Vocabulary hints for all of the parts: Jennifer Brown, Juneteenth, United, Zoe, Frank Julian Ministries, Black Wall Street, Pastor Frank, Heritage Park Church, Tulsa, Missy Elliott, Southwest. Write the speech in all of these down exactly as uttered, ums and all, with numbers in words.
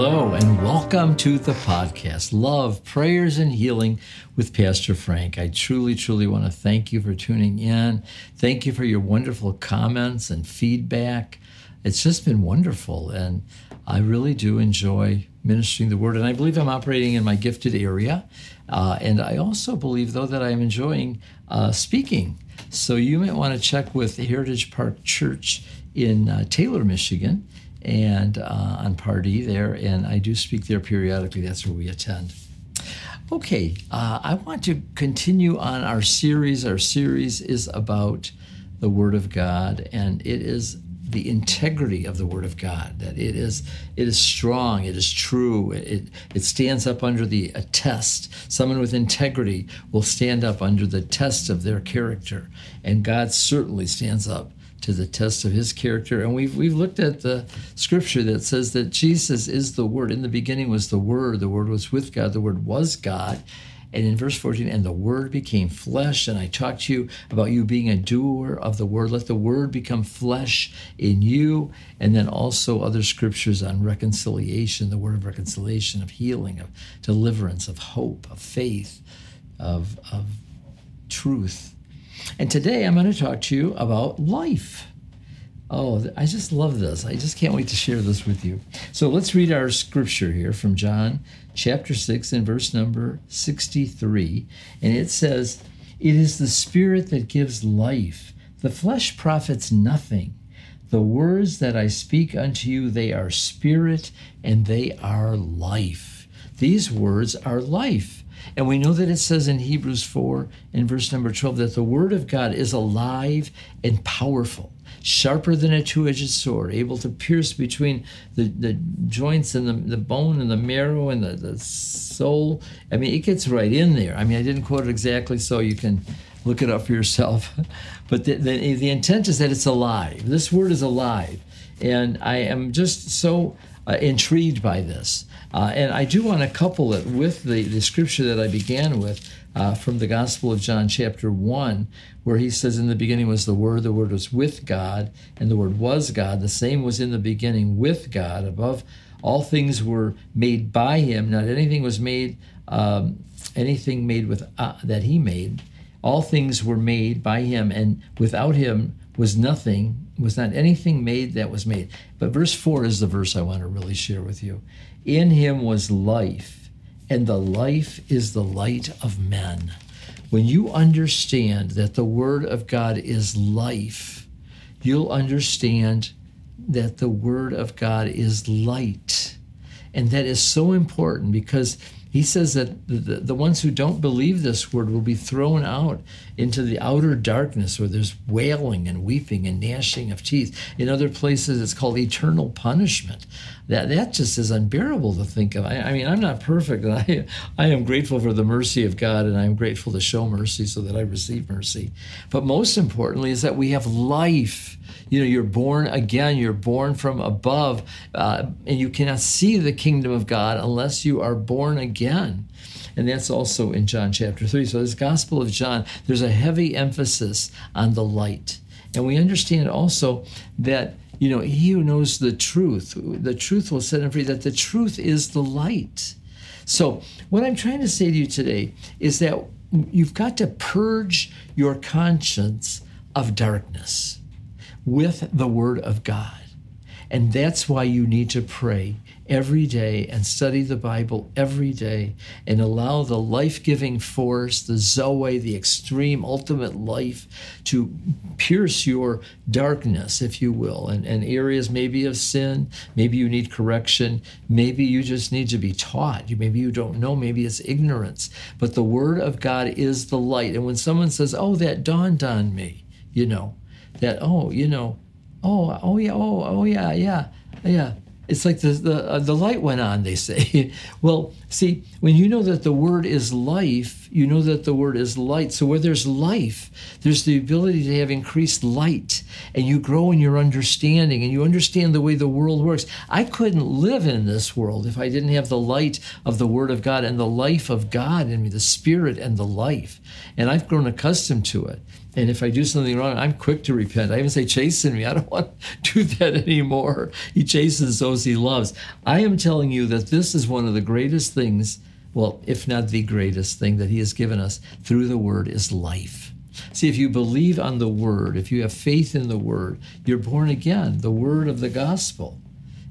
Hello and welcome to the podcast, Love, Prayers, and Healing with Pastor Frank. I truly, truly want to thank you for tuning in. Thank you for your wonderful comments and feedback. It's just been wonderful, and I really do enjoy ministering the Word, and I believe I'm operating in my gifted area, uh, and I also believe, though, that I'm enjoying uh, speaking. So you might want to check with Heritage Park Church in uh, Taylor, Michigan, and uh, on Pardee there, and I do speak there periodically. That's where we attend. Okay, uh, I want to continue on our series. Our series is about the Word of God, and it is the integrity of the Word of God, that it is it is strong, it is true, it, it stands up under the a test. Someone with integrity will stand up under the test of their character, and God certainly stands up to the test of his character. And we've we've looked at the scripture that says that Jesus is the Word. In the beginning was the Word, the Word was with God, the Word was God. And in verse fourteen, and the Word became flesh. And I talked to you about you being a doer of the Word. Let the Word become flesh in you. And then also other scriptures on reconciliation, the word of reconciliation, of healing, of deliverance, of hope, of faith, of, of truth. And today I'm going to talk to you about life. Oh, I just love this. I just can't wait to share this with you. So let's read our scripture here from John chapter six and verse number sixty-three. And it says, "It is the Spirit that gives life. The flesh profits nothing. The words that I speak unto you, they are spirit and they are life." These words are life. And we know that it says in Hebrews four and verse number twelve that the Word of God is alive and powerful, sharper than a two-edged sword, able to pierce between the, the joints and the, the bone and the marrow and the, the soul. I mean, it gets right in there. I mean, I didn't quote it exactly, so you can look it up for yourself. But the, the, the intent is that it's alive. This Word is alive. And I am just so uh, intrigued by this. Uh, and I do want to couple it with the, the scripture that I began with uh, from the Gospel of John chapter one, where he says, "In the beginning was the Word, the Word was with God, and the Word was God. The same was in the beginning with God. Above all things were made by him. Not anything was made, um, anything made with uh, that he made. All things were made by him, and without him was nothing, was not anything made that was made." But verse four is the verse I want to really share with you. "In him was life, and the life is the light of men." When you understand that the Word of God is life, you'll understand that the Word of God is light. And that is so important, because he says that the, the ones who don't believe this Word will be thrown out into the outer darkness, where there's wailing and weeping and gnashing of teeth. In other places, it's called eternal punishment. That that just is unbearable to think of. I, I mean, I'm not perfect. And I, I am grateful for the mercy of God, and I'm grateful to show mercy so that I receive mercy. But most importantly is that we have life. You know, you're born again. You're born from above, uh, and you cannot see the kingdom of God unless you are born again. Again. And that's also in John chapter three. So this Gospel of John, there's a heavy emphasis on the light. And we understand also that, you know, he who knows the truth, the truth will set him free, that the truth is the light. So what I'm trying to say to you today is that you've got to purge your conscience of darkness with the Word of God. And that's why you need to pray every day and study the Bible every day and allow the life-giving force, the Zoe, the extreme ultimate life, to pierce your darkness, if you will, and, and areas maybe of sin. Maybe you need correction. Maybe you just need to be taught. Maybe you don't know. Maybe it's ignorance. But the Word of God is the light. And when someone says, "Oh, that dawned on me," you know, that, oh, you know, oh, oh, yeah, oh, oh, yeah, yeah, yeah. It's like the the, uh, the light went on, they say. Well, see, when you know that the Word is life, you know that the Word is light. So where there's life, there's the ability to have increased light, and you grow in your understanding, and you understand the way the world works. I couldn't live in this world if I didn't have the light of the Word of God and the life of God in me, the Spirit and the life. And I've grown accustomed to it. And if I do something wrong, I'm quick to repent. I even say, chasten me. I don't want to do that anymore. He chastens those he loves. I am telling you that this is one of the greatest things, well, if not the greatest thing that he has given us through the word is life. See, if you believe on the word, if you have faith in the word, you're born again, the word of the gospel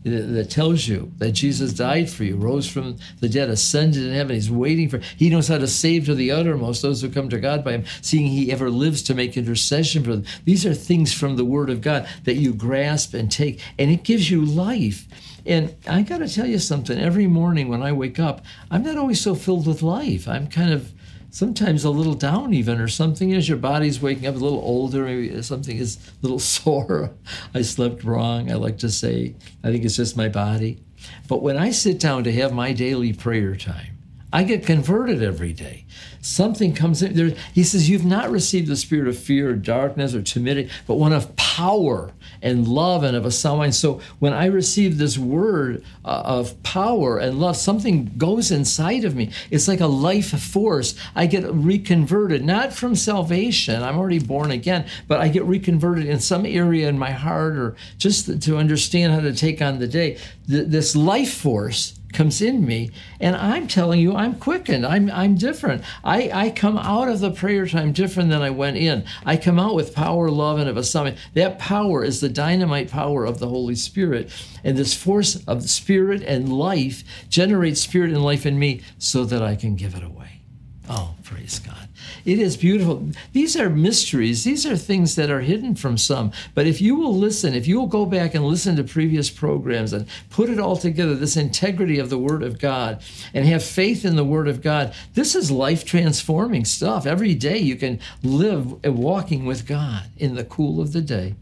that tells you that Jesus died for you, rose from the dead, ascended in heaven. He's waiting for, he knows how to save to the uttermost those who come to God by him, seeing he ever lives to make intercession for them. These are things from the word of God that you grasp and take, and it gives you life. And I got to tell you something, every morning when I wake up, I'm not always so filled with life. I'm kind of sometimes a little down even or something as your body's waking up a little older, maybe something is a little sore. I slept wrong, I like to say. I think it's just my body. But when I sit down to have my daily prayer time, I get converted every day. Something comes in. There, he says, you've not received the spirit of fear or darkness or timidity, but one of power and love and of a sound mind. So when I receive this word of power and love, something goes inside of me. It's like a life force. I get reconverted, not from salvation. I'm already born again, but I get reconverted in some area in my heart or just to understand how to take on the day. This life force comes in me, and I'm telling you, I'm quickened. I'm I'm different. I, I come out of the prayer time different than I went in. I come out with power, love, and of a summit. That power is the dynamite power of the Holy Spirit, and this force of spirit and life generates spirit and life in me so that I can give it away. Oh, praise God. It is beautiful. These are mysteries. These are things that are hidden from some. But if you will listen, if you will go back and listen to previous programs and put it all together, this integrity of the Word of God, and have faith in the Word of God, this is life-transforming stuff. Every day you can live walking with God in the cool of the day,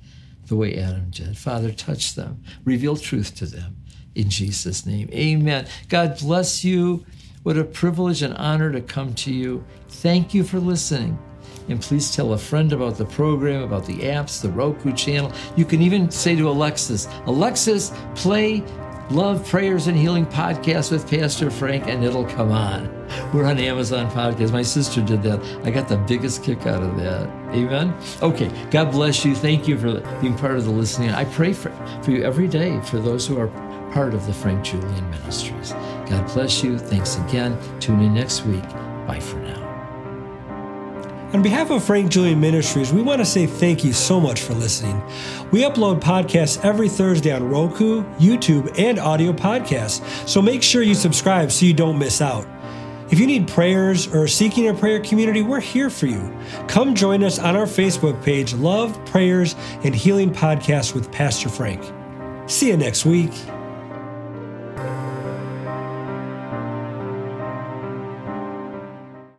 the way Adam did. Father, touch them. Reveal truth to them. In Jesus' name, amen. God bless you. What a privilege and honor to come to you. Thank you for listening. And please tell a friend about the program, about the apps, the Roku channel. You can even say to Alexis, Alexis, play Love, Prayers, and Healing podcast with Pastor Frank, and it'll come on. We're on Amazon Podcasts. My sister did that. I got the biggest kick out of that. Amen? Okay, God bless you. Thank you for being part of the listening. I pray for, for you every day, for those who are part of the Frank Julian Ministries. God bless you. Thanks again. Tune in next week. Bye for now. On behalf of Frank Julian Ministries, we want to say thank you so much for listening. We upload podcasts every Thursday on Roku, YouTube, and audio podcasts, so make sure you subscribe so you don't miss out. If you need prayers or are seeking a prayer community, we're here for you. Come join us on our Facebook page, Love, Prayers, and Healing Podcast with Pastor Frank. See you next week.